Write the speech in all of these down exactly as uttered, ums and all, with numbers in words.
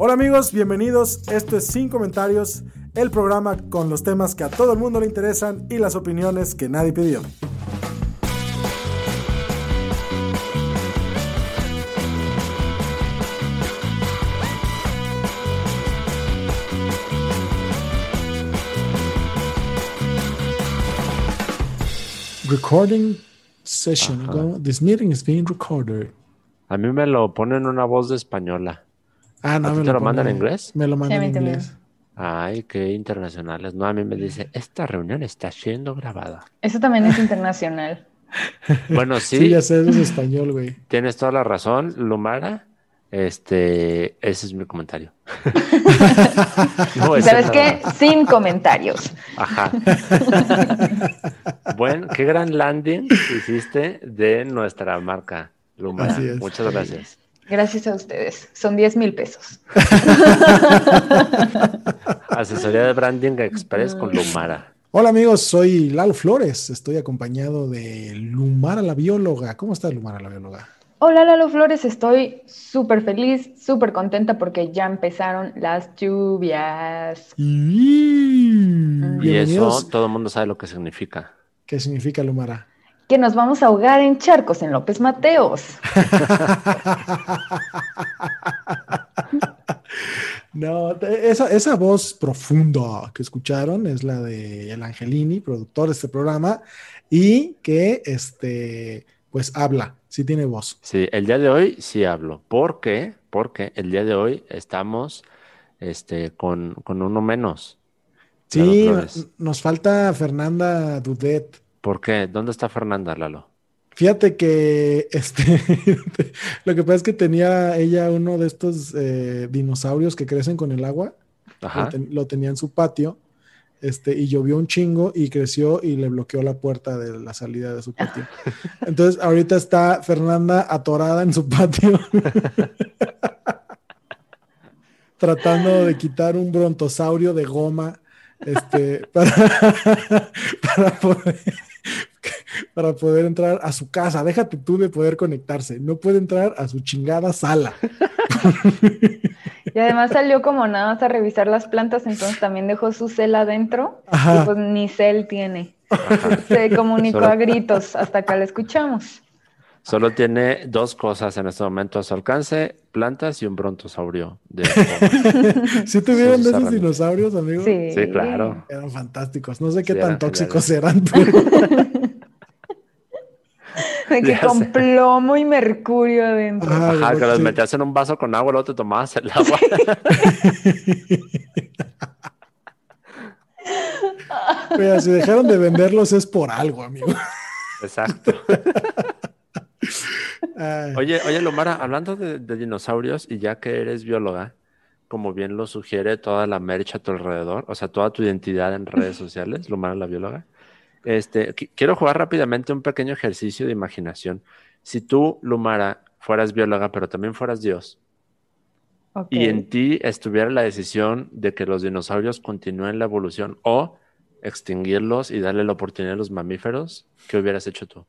Hola amigos, bienvenidos. Esto es Sin Comentarios, el programa con los temas que a todo el mundo le interesan y las opiniones que nadie pidió. Recording session. Go. This meeting is being recorded. A mí me lo ponen una voz de española. Ah, no, ¿a ti me te lo, lo mandan en inglés? Me lo mandan sí, en inglés. Ay, qué internacionales. No, a mí me dice, esta reunión está siendo grabada. Eso también es internacional. Bueno, sí. Sí, ya sé, es español, güey. Tienes toda la razón, Lumara. Este, ese es mi comentario. No, ¿sabes qué? Nada. Sin comentarios. Ajá. Bueno, qué gran landing hiciste de nuestra marca, Lumara. Muchas gracias. Gracias a ustedes. Son diez mil pesos. Asesoría de Branding Express con Lumara. Hola amigos, soy Lalo Flores. Estoy acompañado de Lumara la bióloga. ¿Cómo está Lumara la bióloga? Hola Lalo Flores, estoy súper feliz, súper contenta porque ya empezaron las lluvias. Y, y eso todo el mundo sabe lo que significa. ¿Qué significa, Lumara? Que nos vamos a ahogar en charcos en López Mateos. No, esa, esa voz profunda que escucharon es la de El Angelini, productor de este programa, y que este, pues habla, sí tiene voz. Sí, el día de hoy sí hablo. ¿Por qué? Porque el día de hoy estamos este, con, con uno menos. Sí, nos, nos falta Fernanda Dudet. ¿Por qué? ¿Dónde está Fernanda, Lalo? Fíjate que este, lo que pasa es que tenía ella uno de estos eh, dinosaurios que crecen con el agua. Ajá. Lo, ten, lo tenía en su patio este, y llovió un chingo y creció y le bloqueó la puerta de la salida de su patio. Entonces ahorita está Fernanda atorada en su patio tratando de quitar un brontosaurio de goma. Este, para, para, poder, para poder entrar a su casa. Déjate tú de poder conectarse. No puede entrar a su chingada sala. Y además salió como nada más a revisar las plantas, entonces también dejó su cel adentro. Ajá. Y pues ni cel tiene. Ajá. Se comunicó solo a gritos hasta que la escuchamos. Solo tiene dos cosas en este momento a su alcance, plantas y un brontosaurio. De... ¿Sí tuvieron de esos dinosaurios, amigo? Sí. Sí, claro. Eran fantásticos. No sé qué sí, tan eran tóxicos geniales. Eran. Pero... de que ya con sé. Plomo y mercurio adentro. Ajá, Ajá que sí. Los metías en un vaso con agua, luego te tomabas el agua. Mira, si dejaron de venderlos es por algo, amigo. Exacto. Ay. Oye, oye, Lumara, hablando de, de dinosaurios y ya que eres bióloga, como bien lo sugiere toda la merch a tu alrededor, o sea, toda tu identidad en redes sociales, Lumara la bióloga, este, qu- quiero jugar rápidamente un pequeño ejercicio de imaginación. Si tú, Lumara, fueras bióloga, pero también fueras Dios, okay, y en ti estuviera la decisión de que los dinosaurios continúen la evolución o extinguirlos y darle la oportunidad a los mamíferos, ¿qué hubieras hecho tú?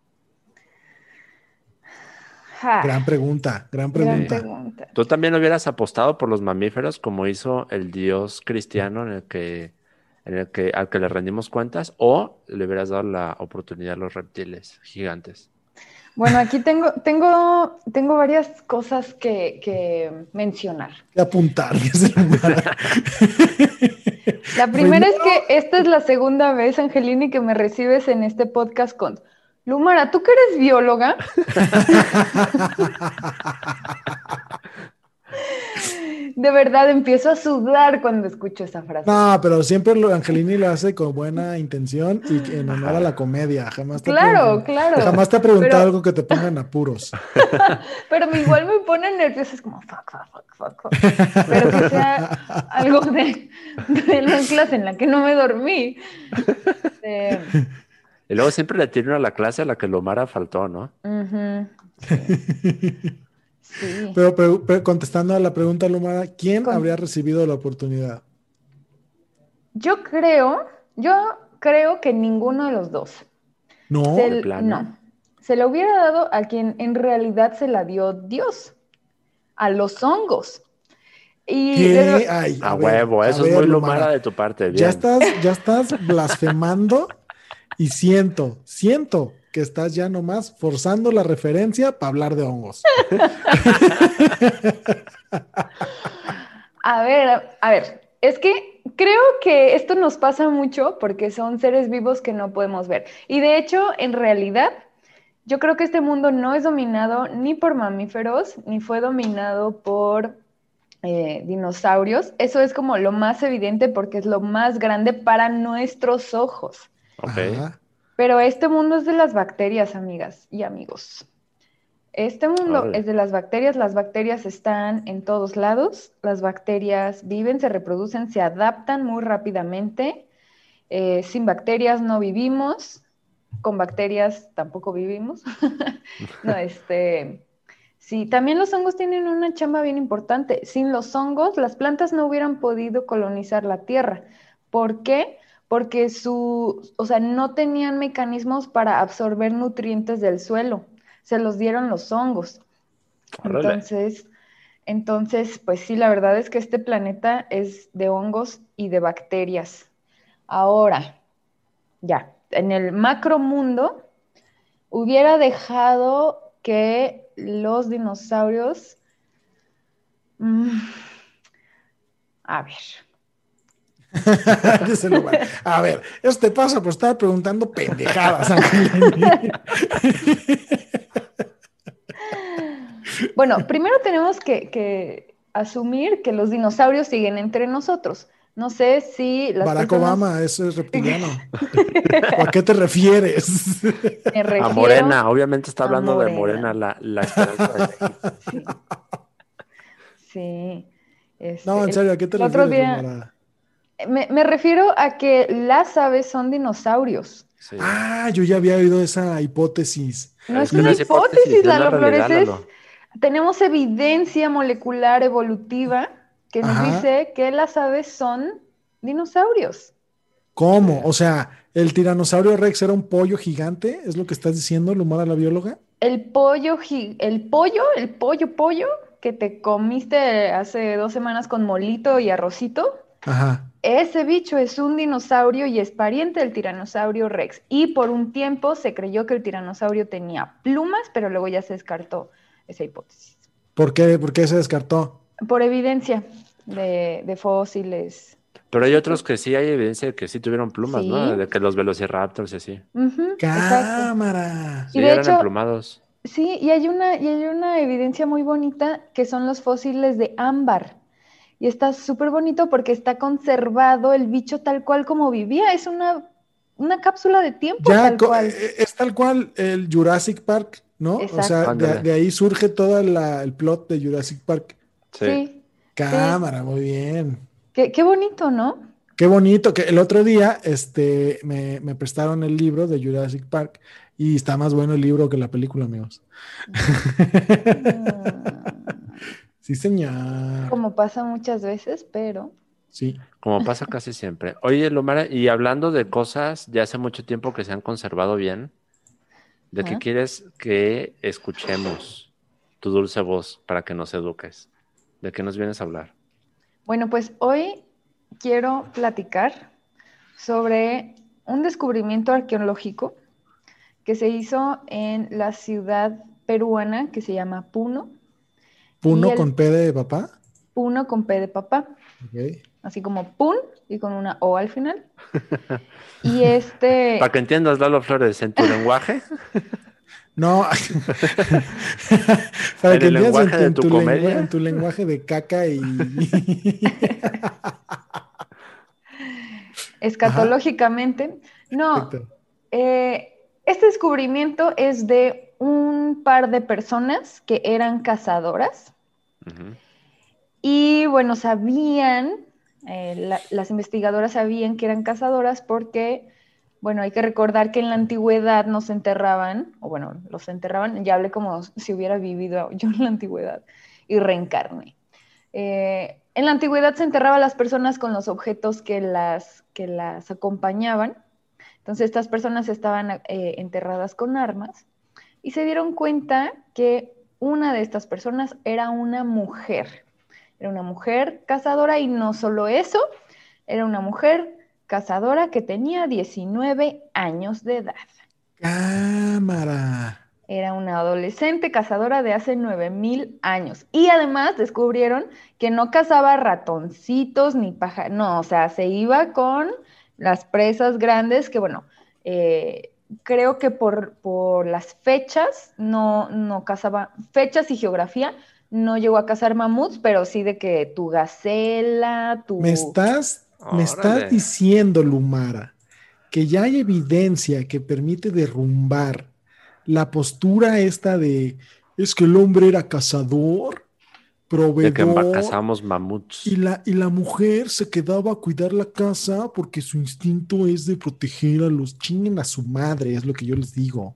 Gran pregunta, gran pregunta, gran pregunta. ¿Tú también hubieras apostado por los mamíferos como hizo el dios cristiano en el que, en el que, al que le rendimos cuentas, o le hubieras dado la oportunidad a los reptiles gigantes? Bueno, aquí tengo, tengo, tengo varias cosas que, que mencionar. Que apuntar. La primera es que esta es la segunda vez, Angelini, que me recibes en este podcast con... Lumara, ¿tú que eres bióloga? De verdad, empiezo a sudar cuando escucho esa frase. No, pero siempre lo, Angelini lo hace con buena intención y en honor a la comedia. Jamás te claro, claro. Jamás te ha preguntado pero... algo que te ponga en apuros. Pero igual me pone nerviosa, es como fuck, fuck, fuck, fuck. Pero que sea algo de, de la clase en la que no me dormí. Eh... Y luego siempre le tiran a la clase a la que Lomara faltó, ¿no? Uh-huh. Sí. Sí. Pero, pero, pero contestando a la pregunta, Lomara, ¿quién Con... habría recibido la oportunidad? Yo creo, yo creo que ninguno de los dos. No, se, de plano. No. Se la hubiera dado a quien en realidad se la dio Dios, a los hongos. Y lo... Ay, a, a ver, huevo, eso a ver, es muy Lomara. Lomara de tu parte. Bien. Ya estás, ya estás blasfemando y siento, siento. que estás ya nomás forzando la referencia para hablar de hongos. A ver, a ver, es que creo que esto nos pasa mucho porque son seres vivos que no podemos ver. Y de hecho, en realidad, yo creo que este mundo no es dominado ni por mamíferos, ni fue dominado por eh, dinosaurios. Eso es como lo más evidente porque es lo más grande para nuestros ojos. Okay. Ajá. Pero este mundo es de las bacterias, amigas y amigos. Este mundo Ay. es de las bacterias. Las bacterias están en todos lados. Las bacterias viven, se reproducen, se adaptan muy rápidamente. Eh, sin bacterias no vivimos. Con bacterias tampoco vivimos. no, este... Sí, también los hongos tienen una chamba bien importante. Sin los hongos, las plantas no hubieran podido colonizar la tierra. ¿Por qué? Porque su, o sea, no tenían mecanismos para absorber nutrientes del suelo, se los dieron los hongos. Arrele. Entonces, entonces, pues sí, la verdad es que este planeta es de hongos y de bacterias. Ahora, ya, en el macromundo hubiera dejado que los dinosaurios, mmm, a ver. A ver, eso te pasa por estar preguntando pendejadas. Bueno, primero tenemos que, que asumir que los dinosaurios siguen entre nosotros. No sé si las Barack personas... Obama, eso es reptiliano. ¿A qué te refieres? Me refiero... A Morena, obviamente está hablando Morena. de Morena la, la esperanza. Sí. sí. Este, no, en serio, ¿a qué te el refieres? Otro día... Me, me refiero a que las aves son dinosaurios. Sí. Ah, yo ya había oído esa hipótesis. No es, es una hipótesis, hipótesis Lalo Flores. Es, Lalo. Tenemos evidencia molecular evolutiva que nos Ajá. dice que las aves son dinosaurios. ¿Cómo? O sea, ¿el tiranosaurio Rex era un pollo gigante? ¿Es lo que estás diciendo, Lomara, la bióloga? El pollo, el pollo, el pollo, pollo que te comiste hace dos semanas con molito y arrocito. Ajá. Ese bicho es un dinosaurio y es pariente del tiranosaurio Rex. Y por un tiempo se creyó que el tiranosaurio tenía plumas, pero luego ya se descartó esa hipótesis. ¿Por qué? ¿Por qué se descartó? Por evidencia de, de fósiles. Pero hay otros que sí, hay evidencia de que sí tuvieron plumas, sí. ¿no? De que los velociraptors y así. Uh-huh, ¡cámara! Sí, y de eran hecho, emplumados. Sí, y hay una, y hay una evidencia muy bonita que son los fósiles de ámbar. Y está súper bonito porque está conservado el bicho tal cual como vivía. Es una, una cápsula de tiempo ya, tal cual. Es tal cual el Jurassic Park, ¿no? Exacto. O sea, de, de ahí surge todo la, el plot de Jurassic Park. Sí. sí Cámara, sí. Muy bien. Qué, qué bonito, ¿no? Qué bonito. Que el otro día este, me, me prestaron el libro de Jurassic Park y está más bueno el libro que la película, amigos. Sí, señor. Como pasa muchas veces, pero... Sí, como pasa casi siempre. Oye, Lomara, y hablando de cosas de hace mucho tiempo que se han conservado bien, ¿de ¿Ah? qué quieres que escuchemos tu dulce voz para que nos eduques? ¿De qué nos vienes a hablar? Bueno, pues hoy quiero platicar sobre un descubrimiento arqueológico que se hizo en la ciudad peruana que se llama Puno. ¿Puno el, con P de papá? Puno con P de papá. Okay. Así como Pun y con una O al final. Y este... Para que entiendas, Lalo Flores, en tu lenguaje. No, para ¿En que el lenguaje en, de en tu, tu comedia? Lengua, en tu lenguaje de caca y... Escatológicamente. Ajá. No, eh, este descubrimiento es de un par de personas que eran cazadoras. Uh-huh. Y bueno, sabían, eh, la, las investigadoras sabían que eran cazadoras porque... Bueno, hay que recordar que en la antigüedad nos enterraban, o bueno, los enterraban, ya hablé como si hubiera vivido yo en la antigüedad, y reencarné. Eh, en la antigüedad se enterraba a las personas con los objetos que las, que las acompañaban. Entonces, estas personas estaban eh, enterradas con armas, y se dieron cuenta que una de estas personas era una mujer. Era una mujer cazadora, y no solo eso, era una mujer cazadora que tenía diecinueve años de edad. ¡Cámara! Era una adolescente cazadora de hace nueve mil años. Y además descubrieron que no cazaba ratoncitos ni pájaros. No, o sea, se iba con las presas grandes que, bueno, eh, creo que por, por las fechas no, no cazaba, fechas y geografía, no llegó a cazar mamuts, pero sí de que tu gacela, tu... ¿Me estás...? Me estás diciendo, Lumara, que ya hay evidencia que permite derrumbar la postura esta de es que el hombre era cazador, proveedor, de que cazamos mamuts. Y la, y la mujer se quedaba a cuidar la casa porque su instinto es de proteger a los chinguen a su madre, es lo que yo les digo.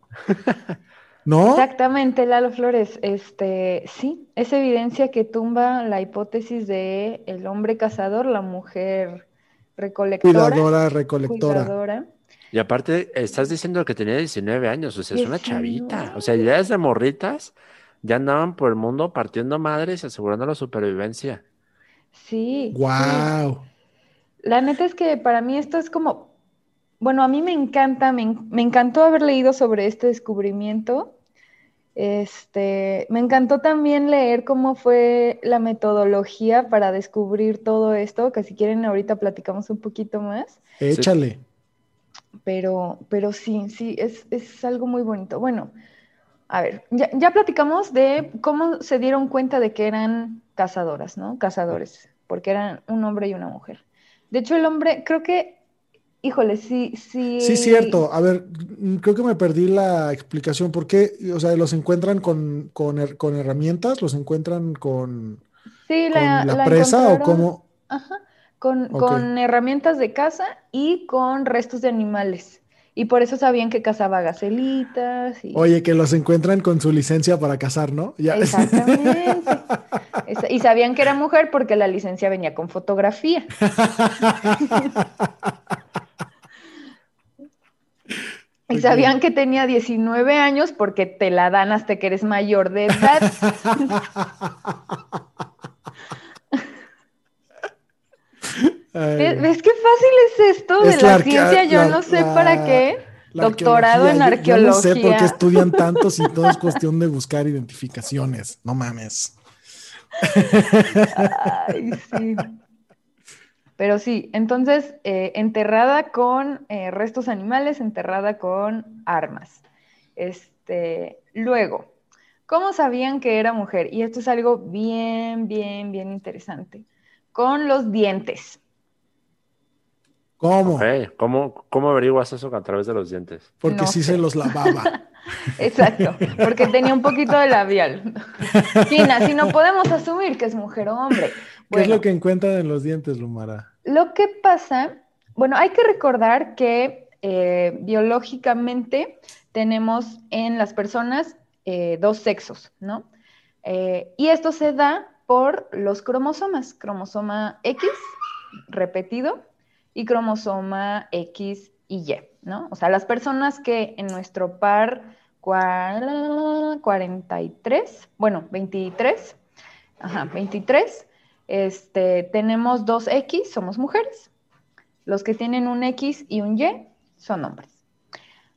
¿No? Exactamente, Lalo Flores. Este, sí, es evidencia que tumba la hipótesis de el hombre cazador, la mujer recolectora. Cuidadora, recolectora. Cuidadora. Y aparte, estás diciendo que tenía diecinueve años, o sea, es una chavita. O sea, ya desde morritas ya andaban por el mundo partiendo madres, asegurando la supervivencia. Sí. ¡Guau! Sí. La neta es que para mí esto es como... Bueno, a mí me encanta, me, me encantó haber leído sobre este descubrimiento. Este, me encantó también leer cómo fue la metodología para descubrir todo esto, que si quieren ahorita platicamos un poquito más. Échale. Pero, pero sí, sí, es, es algo muy bonito. Bueno, a ver, ya, ya platicamos de cómo se dieron cuenta de que eran cazadoras, ¿no? Cazadores, porque eran un hombre y una mujer. De hecho, el hombre, creo que Híjole, sí, sí. Sí, cierto. A ver, creo que me perdí la explicación. ¿Por qué? O sea, ¿los encuentran con, con, her- con herramientas? ¿Los encuentran con, sí, con la, la, la presa o cómo? Ajá, con, okay. con herramientas de caza y con restos de animales. Y por eso sabían que cazaba gacelitas. Y... Oye, que los encuentran con su licencia para cazar, ¿no? Ya. Exactamente. Y sabían que era mujer porque la licencia venía con fotografía. Y sabían que tenía diecinueve años porque te la dan hasta que eres mayor de edad. ¿Ves, ¿Ves qué fácil es esto de es la, la arque- ciencia? Yo la, no sé la, para qué. Doctorado en arqueología. Yo, yo no sé por qué estudian tantos y todo es cuestión de buscar identificaciones. No mames. Ay, sí. Pero sí, entonces, eh, enterrada con eh, restos animales, enterrada con armas. Este, luego, ¿cómo sabían que era mujer? Y esto es algo bien, bien, bien interesante. Con los dientes. ¿Cómo? Okay. ¿Cómo, cómo averiguas eso a través de los dientes? Porque no sí sé. Se los lavaba. Exacto, porque tenía un poquito de labial. China, si no podemos asumir que es mujer o hombre. Bueno, ¿qué es lo que encuentran en los dientes, Lumara? Lo que pasa, bueno, hay que recordar que eh, biológicamente tenemos en las personas eh, dos sexos, ¿no? Eh, y esto se da por los cromosomas, cromosoma X repetido y cromosoma X y Y, ¿no? O sea, las personas que en nuestro par cua- cuarenta y tres, bueno, veintitrés, ajá, veintitrés, Este, tenemos dos X, somos mujeres. Los que tienen un X y un Y son hombres.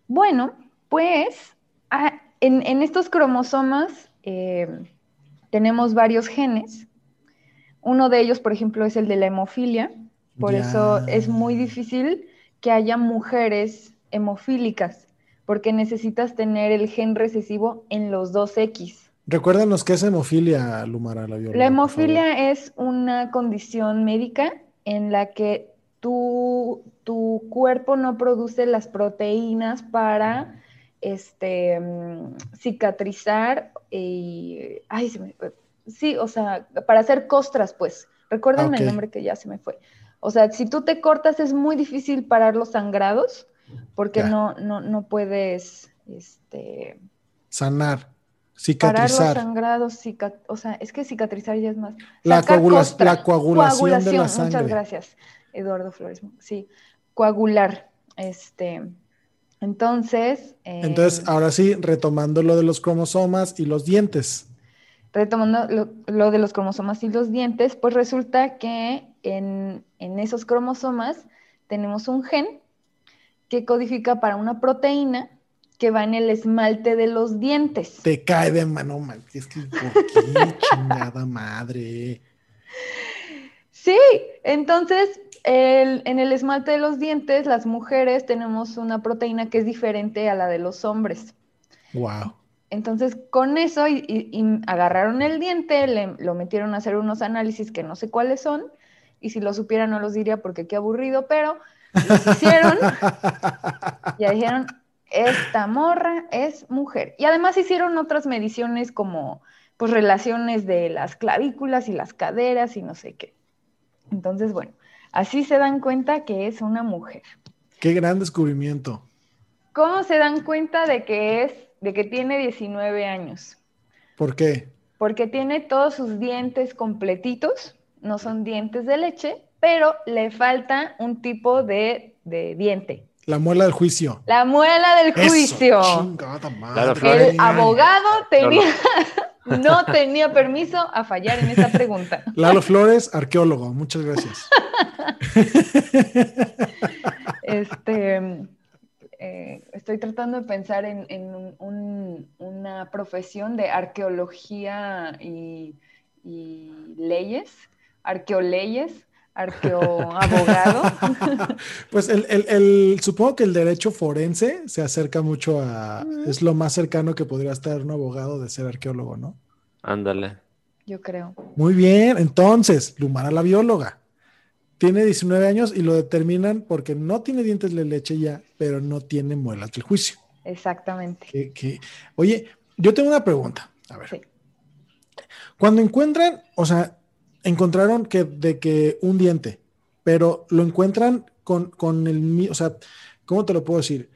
Bueno, pues a, en, en estos cromosomas eh, tenemos varios genes. Uno de ellos, por ejemplo, es el de la hemofilia. Por yeah. eso es muy difícil que haya mujeres hemofílicas, porque necesitas tener el gen recesivo en los dos X. Recuérdanos qué es hemofilia, Lumara. La, viola, la hemofilia es una condición médica en la que tu, tu cuerpo no produce las proteínas para este, cicatrizar y... Ay, se me, sí, o sea, para hacer costras, pues. Recuérdame okay. el nombre que ya se me fue. O sea, si tú te cortas es muy difícil parar los sangrados porque yeah. no, no, no puedes... Este, sanar. Cicatrizar. Parar los sangrados, cica, o sea, es que cicatrizar ya es más... La, coagula, la coagulación, coagulación de la sangre. Muchas gracias, Eduardo Flores. Sí, coagular. Este, entonces... Eh, entonces, ahora sí, retomando lo de los cromosomas y los dientes. Retomando lo, lo de los cromosomas y los dientes, pues resulta que en, en esos cromosomas tenemos un gen que codifica para una proteína que va en el esmalte de los dientes. Te cae de mano, man. Es que, ¿por qué chingada madre? Sí, entonces, el, en el esmalte de los dientes, las mujeres tenemos una proteína que es diferente a la de los hombres. Wow. Entonces, con eso, y, y, y agarraron el diente, le, lo metieron a hacer unos análisis que no sé cuáles son, y si lo supiera no los diría porque qué aburrido, pero los hicieron, ya dijeron... Esta morra es mujer. Y además hicieron otras mediciones como pues relaciones de las clavículas y las caderas y no sé qué. Entonces, bueno, así se dan cuenta que es una mujer. ¡Qué gran descubrimiento! ¿Cómo se dan cuenta de que es, de que tiene diecinueve años? ¿Por qué? Porque tiene todos sus dientes completitos, no son dientes de leche, pero le falta un tipo de, de diente. La muela del juicio. La muela del juicio. Eso, chingada madre. El abogado tenía, no, no. no tenía permiso a fallar en esa pregunta. Lalo Flores, arqueólogo. Muchas gracias. Este, eh, estoy tratando de pensar en, en un, un, una profesión de arqueología y, y leyes, arqueoleyes. Arqueoabogado. Pues el, el, el, supongo que el derecho forense se acerca mucho a, uh-huh. es lo más cercano que podría estar un abogado de ser arqueólogo, ¿no? Ándale. Yo creo. Muy bien, entonces, Lumara la bióloga, tiene diecinueve años y lo determinan porque no tiene dientes de leche ya, pero no tiene muelas del juicio. Exactamente. Que, que... Oye, yo tengo una pregunta, a ver. Sí. Cuando encuentran, o sea, encontraron que de que un diente, pero lo encuentran con, con el... O sea, ¿cómo te lo puedo decir?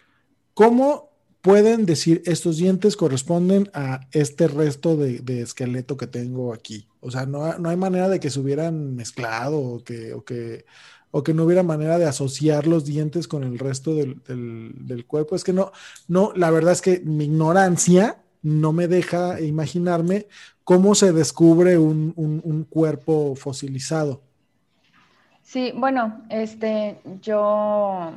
¿Cómo pueden decir estos dientes corresponden a este resto de, de esqueleto que tengo aquí? O sea, no, no hay manera de que se hubieran mezclado o que, o, que, o que no hubiera manera de asociar los dientes con el resto del, del, del cuerpo. Es que no, no, la verdad es que mi ignorancia no me deja imaginarme cómo se descubre un, un, un cuerpo fosilizado. Sí, bueno, este, yo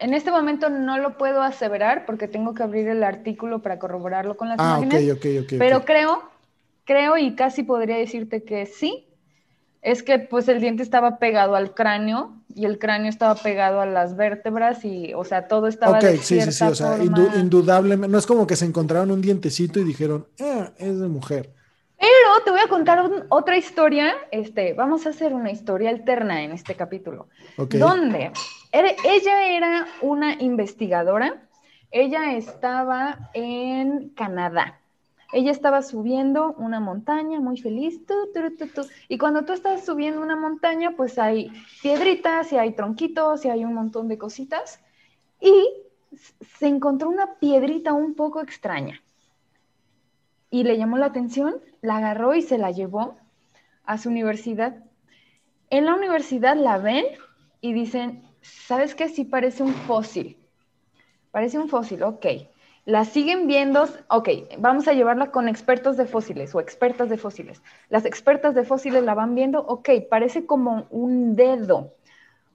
en este momento no lo puedo aseverar porque tengo que abrir el artículo para corroborarlo con las ah, imágenes. Ah, ok, ok, ok. Pero okay. creo, creo y casi podría decirte que sí, es que pues el diente estaba pegado al cráneo y el cráneo estaba pegado a las vértebras y, o sea, todo estaba okay, de cierta sí, sí, sí, o sea, forma... indudablemente, no es como que se encontraron un dientecito y dijeron, eh, es de mujer. Pero te voy a contar un, otra historia, este, vamos a hacer una historia alterna en este capítulo, okay. donde era, ella era una investigadora, ella estaba en Canadá. Ella estaba subiendo una montaña muy feliz, tu, tu, tu, tu. Y cuando tú estás subiendo una montaña, pues hay piedritas, y hay tronquitos, y hay un montón de cositas, y se encontró una piedrita un poco extraña, y le llamó la atención, la agarró y se la llevó a su universidad. En la universidad la ven y dicen, ¿sabes qué? Sí parece un fósil, parece un fósil, ok. La siguen viendo, ok, vamos a llevarla con expertos de fósiles o expertas de fósiles. Las expertas de fósiles la van viendo, ok, parece como un dedo,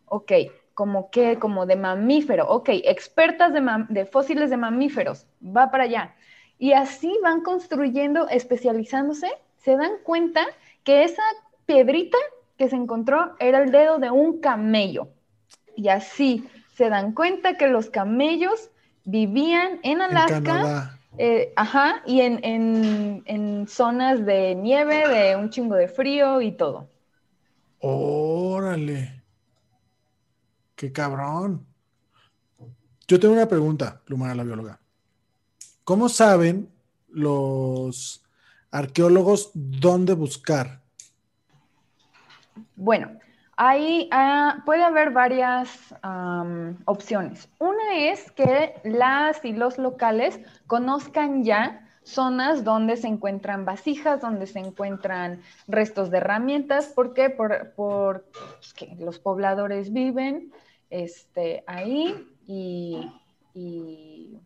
ok, como que, como de mamífero, ok, expertas de, mam- de fósiles de mamíferos, va para allá. Y así van construyendo, especializándose, se dan cuenta que esa piedrita que se encontró era el dedo de un camello. Y así se dan cuenta que los camellos vivían en Alaska, en Canadá. Eh, ajá, y en, en, en zonas de nieve, de un chingo de frío y todo. ¡Órale! ¡Qué cabrón! Yo tengo una pregunta, Plumara la bióloga. ¿Cómo saben los arqueólogos dónde buscar? Bueno, ahí uh, puede haber varias um, opciones. Una es que las y los locales conozcan ya zonas donde se encuentran vasijas, donde se encuentran restos de herramientas, porque por, por, que los pobladores viven este, ahí y, y,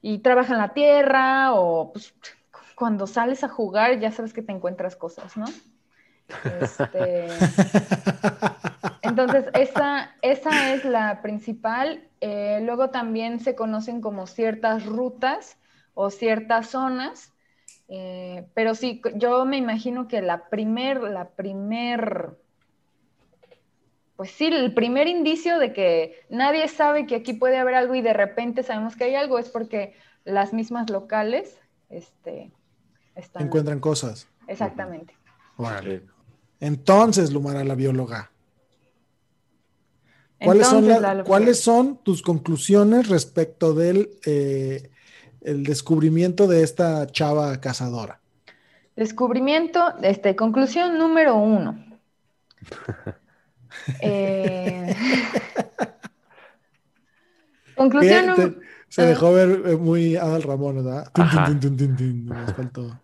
y trabajan la tierra, o pues, cuando sales a jugar ya sabes que te encuentras cosas, ¿no? Este, entonces esa, esa es la principal. Eh, luego también se conocen como ciertas rutas o ciertas zonas, eh, pero sí, yo me imagino que la primer, la primer pues sí, el primer indicio de que nadie sabe que aquí puede haber algo y de repente sabemos que hay algo es porque las mismas locales este, están, encuentran cosas. Exactamente. Vale. Entonces, Lumara la bióloga, ¿cuáles, Entonces, son, la, la... ¿cuáles son tus conclusiones respecto del eh, el descubrimiento de esta chava cazadora? Descubrimiento, este, conclusión número uno. eh... conclusión número... Se dejó ver muy Adal Ramón, ¿verdad? Nos faltó.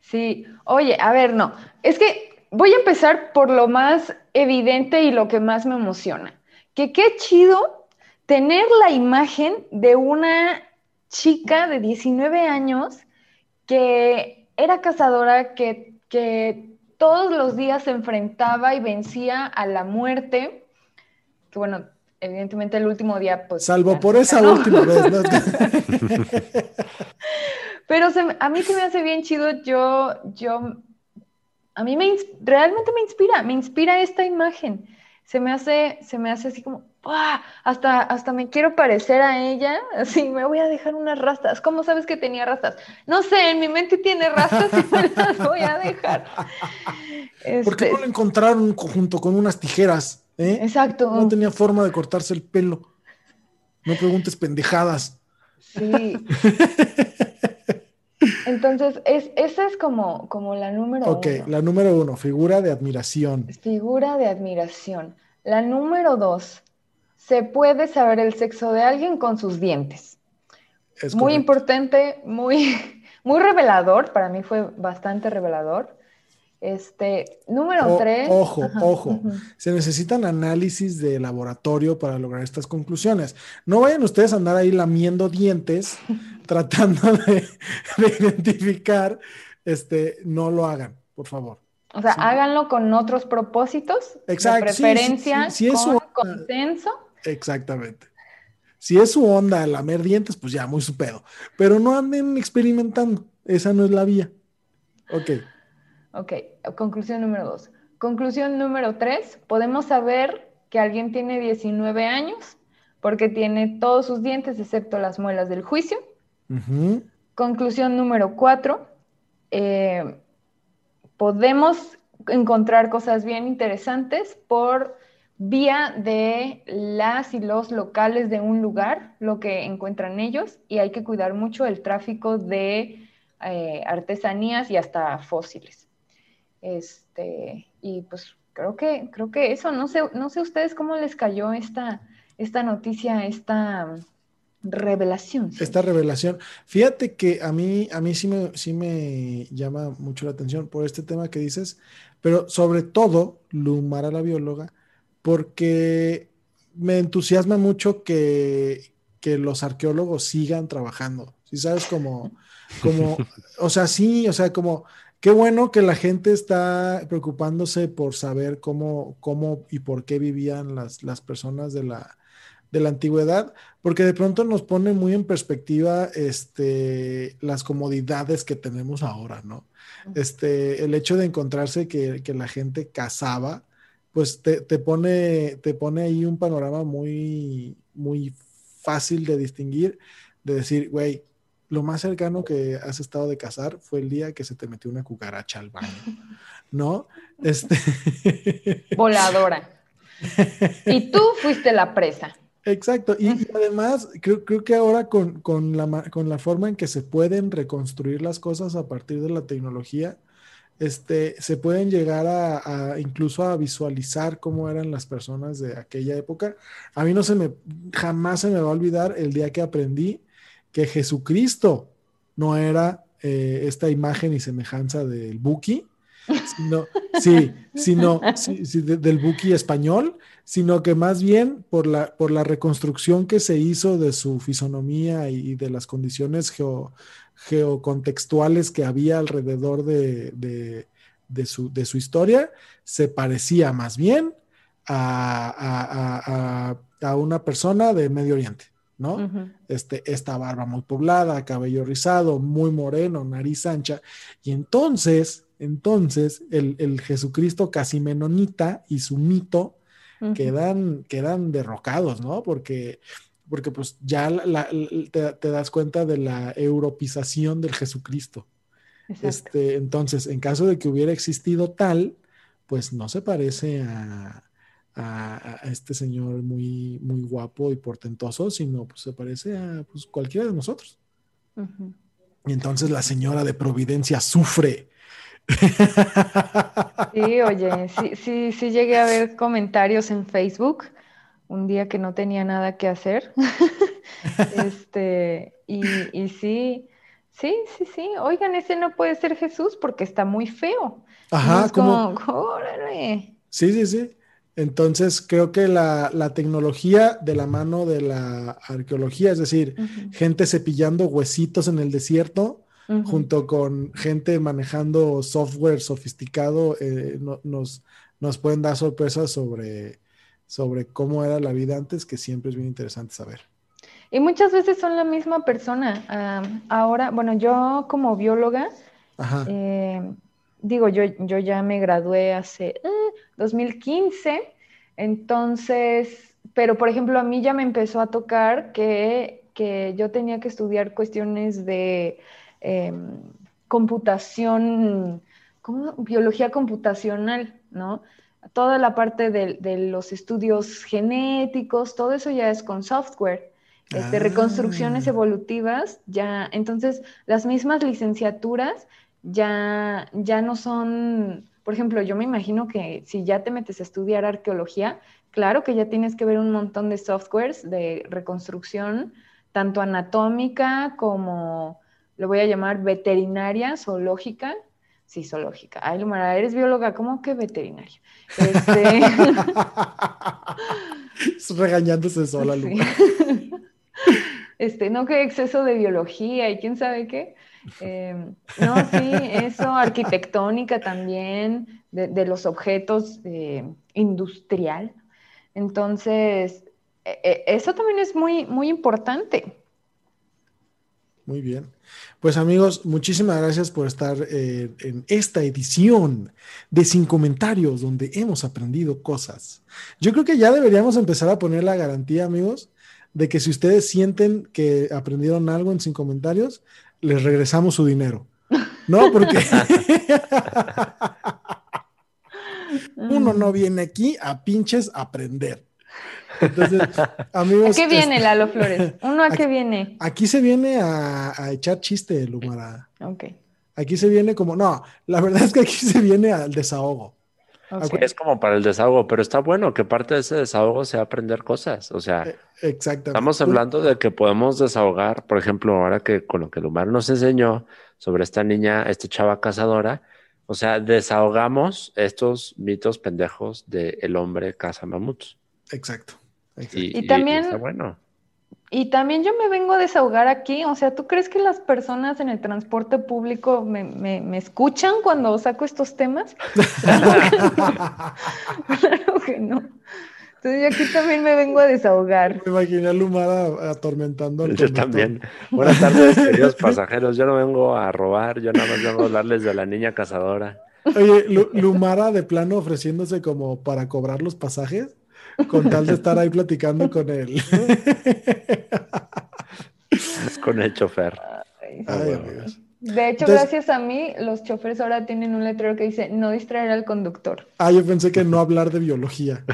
Sí, oye, a ver, no, es que voy a empezar por lo más evidente y lo que más me emociona, que qué chido tener la imagen de una chica de diecinueve años que era cazadora, que, que todos los días se enfrentaba y vencía a la muerte, que bueno, evidentemente el último día pues... Salvo por esa no. última vez, ¿no? Pero se, a mí se me hace bien chido, yo, yo, a mí me, realmente me inspira, me inspira esta imagen, se me hace, se me hace así como, ¡ah! hasta, hasta me quiero parecer a ella, así me voy a dejar unas rastas. ¿Cómo sabes que tenía rastas? No sé, en mi mente tiene rastas y me las voy a dejar. Este... ¿Por qué no la encontraron junto con unas tijeras? ¿eh? Exacto. No tenía forma de cortarse el pelo. No preguntes pendejadas. Sí. Entonces, es, esa es como, como la número okay, uno. Ok, la número uno, figura de admiración. Figura de admiración. La número dos, se puede saber el sexo de alguien con sus dientes. Es muy correcto. Importante, muy, muy revelador, para mí fue bastante revelador. Este, número o, tres. Ojo, ajá, ojo. Uh-huh. Se necesitan análisis de laboratorio para lograr estas conclusiones. No vayan ustedes a andar ahí lamiendo dientes tratando de, de identificar. Este, no lo hagan, por favor. O sea, sí. Háganlo con otros propósitos. Exacto. De preferencia, sí, sí, sí, sí, con su consenso. Exactamente. Si es su onda lamer dientes, pues ya, muy su pedo. Pero no anden experimentando. Esa no es la vía. Ok. Ok, conclusión número dos. Conclusión número tres, podemos saber que alguien tiene diecinueve años porque tiene todos sus dientes excepto las muelas del juicio. Uh-huh. Conclusión número cuatro, eh, podemos encontrar cosas bien interesantes por vía de las y los locales de un lugar, lo que encuentran ellos, y hay que cuidar mucho el tráfico de eh, artesanías y hasta fósiles. Este, y pues creo que, creo que eso, no sé, no sé ustedes cómo les cayó esta, esta noticia, esta revelación. ¿Sí? Esta revelación. Fíjate que a mí, a mí sí me, sí me llama mucho la atención por este tema que dices, pero sobre todo, Lumara la bióloga, porque me entusiasma mucho que, que los arqueólogos sigan trabajando. ¿Sí sabes? Como, como, o sea, sí, o sea, como... Qué bueno que la gente está preocupándose por saber cómo, cómo y por qué vivían las, las personas de la, de la antigüedad, porque de pronto nos pone muy en perspectiva este, las comodidades que tenemos ahora, ¿no? Este, el hecho de encontrarse que, que la gente cazaba, pues te, te, pone, te pone ahí un panorama muy, muy fácil de distinguir, de decir, güey, lo más cercano que has estado de cazar fue el día que se te metió una cucaracha al baño, ¿no? Este... Voladora. Y tú fuiste la presa. Exacto. Y, y además, creo, creo que ahora con, con, la, con la forma en que se pueden reconstruir las cosas a partir de la tecnología, este, se pueden llegar a, a incluso a visualizar cómo eran las personas de aquella época. A mí no se me, jamás se me va a olvidar el día que aprendí que Jesucristo no era eh, esta imagen y semejanza del Buki, sino, sí, sino sí, sí, de, del Buki español, sino que más bien por la, por la reconstrucción que se hizo de su fisonomía y, y de las condiciones geo, geocontextuales que había alrededor de, de, de, su, de su historia, se parecía más bien a, a, a, a una persona de Medio Oriente, ¿no? Uh-huh. Este, esta barba muy poblada, cabello rizado, muy moreno, nariz ancha. Y entonces, entonces, el, el Jesucristo casi menonita y su mito uh-huh. quedan, quedan derrocados, ¿no? Porque, porque pues ya la, la, te, te das cuenta de la europización del Jesucristo. Este, entonces, en caso de que hubiera existido tal, pues no se parece a... A, a este señor muy, muy guapo y portentoso, sino pues se parece a pues, cualquiera de nosotros. Uh-huh. Y entonces la señora de Providencia sufre. Sí, oye, sí, sí, sí llegué a ver comentarios en Facebook un día que no tenía nada que hacer. este, y, y sí, sí, sí, sí. Oigan, ese no puede ser Jesús porque está muy feo. Ajá, es como, órale. Sí, sí, sí. Entonces creo que la, la tecnología de la mano de la arqueología, es decir, uh-huh. gente cepillando huesitos en el desierto, uh-huh. junto con gente manejando software sofisticado, eh, no, nos, nos pueden dar sorpresas sobre, sobre cómo era la vida antes, que siempre es bien interesante saber. Y muchas veces son la misma persona. Um, ahora, bueno, yo como bióloga... Ajá. Eh, Digo, yo, yo ya me gradué hace dos mil quince, entonces, pero por ejemplo a mí ya me empezó a tocar que, que yo tenía que estudiar cuestiones de eh, computación, ¿cómo? Biología computacional, ¿no? Toda la parte de, de los estudios genéticos, todo eso ya es con software. Este, ah. Reconstrucciones evolutivas, ya, entonces las mismas licenciaturas, Ya, ya no son, por ejemplo, yo me imagino que si ya te metes a estudiar arqueología, claro que ya tienes que ver un montón de softwares de reconstrucción, tanto anatómica como, lo voy a llamar veterinaria, zoológica, sí, zoológica. Ay, Lumara, eres bióloga, ¿cómo que veterinaria? Este... Regañándose sola, Lumara. Sí. Este, no, que exceso de biología y quién sabe qué. Eh, no, sí, eso, arquitectónica también, de, de los objetos eh, industrial. Entonces, eh, eso también es muy, muy importante. Muy bien. Pues amigos, muchísimas gracias por estar eh, en esta edición de Sin Comentarios, donde hemos aprendido cosas. Yo creo que ya deberíamos empezar a poner la garantía, amigos, de que si ustedes sienten que aprendieron algo en Sin Comentarios, les regresamos su dinero, ¿no? Porque uno no viene aquí a pinches aprender. Entonces, amigos... ¿A qué viene, este... Lalo Flores? ¿Uno a aquí, qué viene? Aquí se viene a, a echar chiste, Lumara. Ok. Aquí se viene como... No, la verdad es que aquí se viene al desahogo. Okay. Es como para el desahogo, pero está bueno que parte de ese desahogo sea aprender cosas. O sea, exactamente. Estamos hablando de que podemos desahogar, por ejemplo, ahora que con lo que Lumar nos enseñó sobre esta niña, esta chava cazadora, o sea, desahogamos estos mitos pendejos de el hombre caza mamuts. Exacto. Exacto. Y, y también y está bueno. Y también yo me vengo a desahogar aquí. O sea, ¿tú crees que las personas en el transporte público me, me, me escuchan cuando saco estos temas? Claro que no. Entonces yo aquí también me vengo a desahogar. Me imaginé a Lumara atormentando. Yo tormentón. También. Buenas tardes, queridos pasajeros. Yo no vengo a robar, yo nada más vengo a hablarles de la niña cazadora. Oye, L- Lumara de plano ofreciéndose como para cobrar los pasajes. con tal de estar ahí platicando con él. Con el chofer. Ay, ay, bueno. Dios. De hecho, entonces, gracias a mí, los choferes ahora tienen un letrero que dice no distraer al conductor. Ah, yo pensé que no hablar de biología.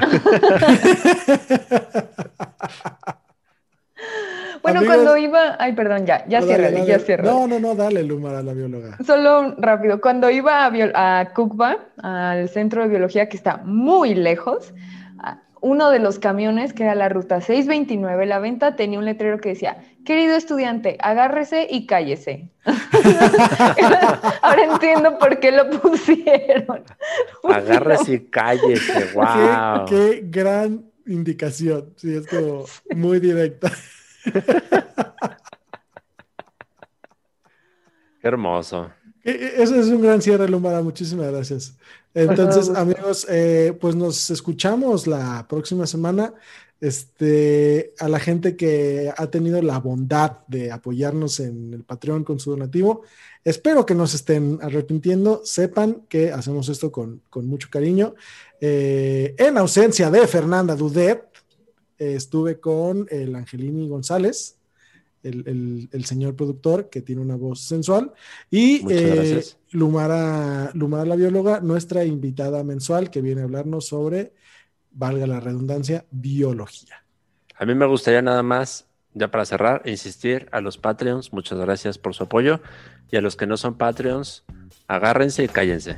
Bueno, amigos, cuando iba... Ay, perdón, ya, ya no, cierra, ya cierra. No, no, no, dale, Lumar, a la bióloga. Solo rápido, cuando iba a, bio... a Cucba, al centro de biología que está muy lejos, uno de los camiones, que era la ruta seiscientos veintinueve, la venta, tenía un letrero que decía, querido estudiante, agárrese y cállese. Ahora entiendo por qué lo pusieron. Agárrese y cállese, wow. Qué, qué gran indicación, sí, es como muy directa. Hermoso. Eso es un gran cierre, Lumara, muchísimas gracias. Entonces, amigos, eh, pues nos escuchamos la próxima semana. Este, a la gente que ha tenido la bondad de apoyarnos en el Patreon con su donativo, espero que no se estén arrepintiendo, sepan que hacemos esto con, con mucho cariño. Eh, en ausencia de Fernanda Dudet, eh, estuve con el Angelini González, el, el, el señor productor que tiene una voz sensual, y eh, Lumara, Lumara la bióloga, nuestra invitada mensual que viene a hablarnos sobre, valga la redundancia, biología. A mí me gustaría nada más, ya para cerrar, insistir a los Patreons, muchas gracias por su apoyo, y a los que no son Patreons, agárrense y cállense.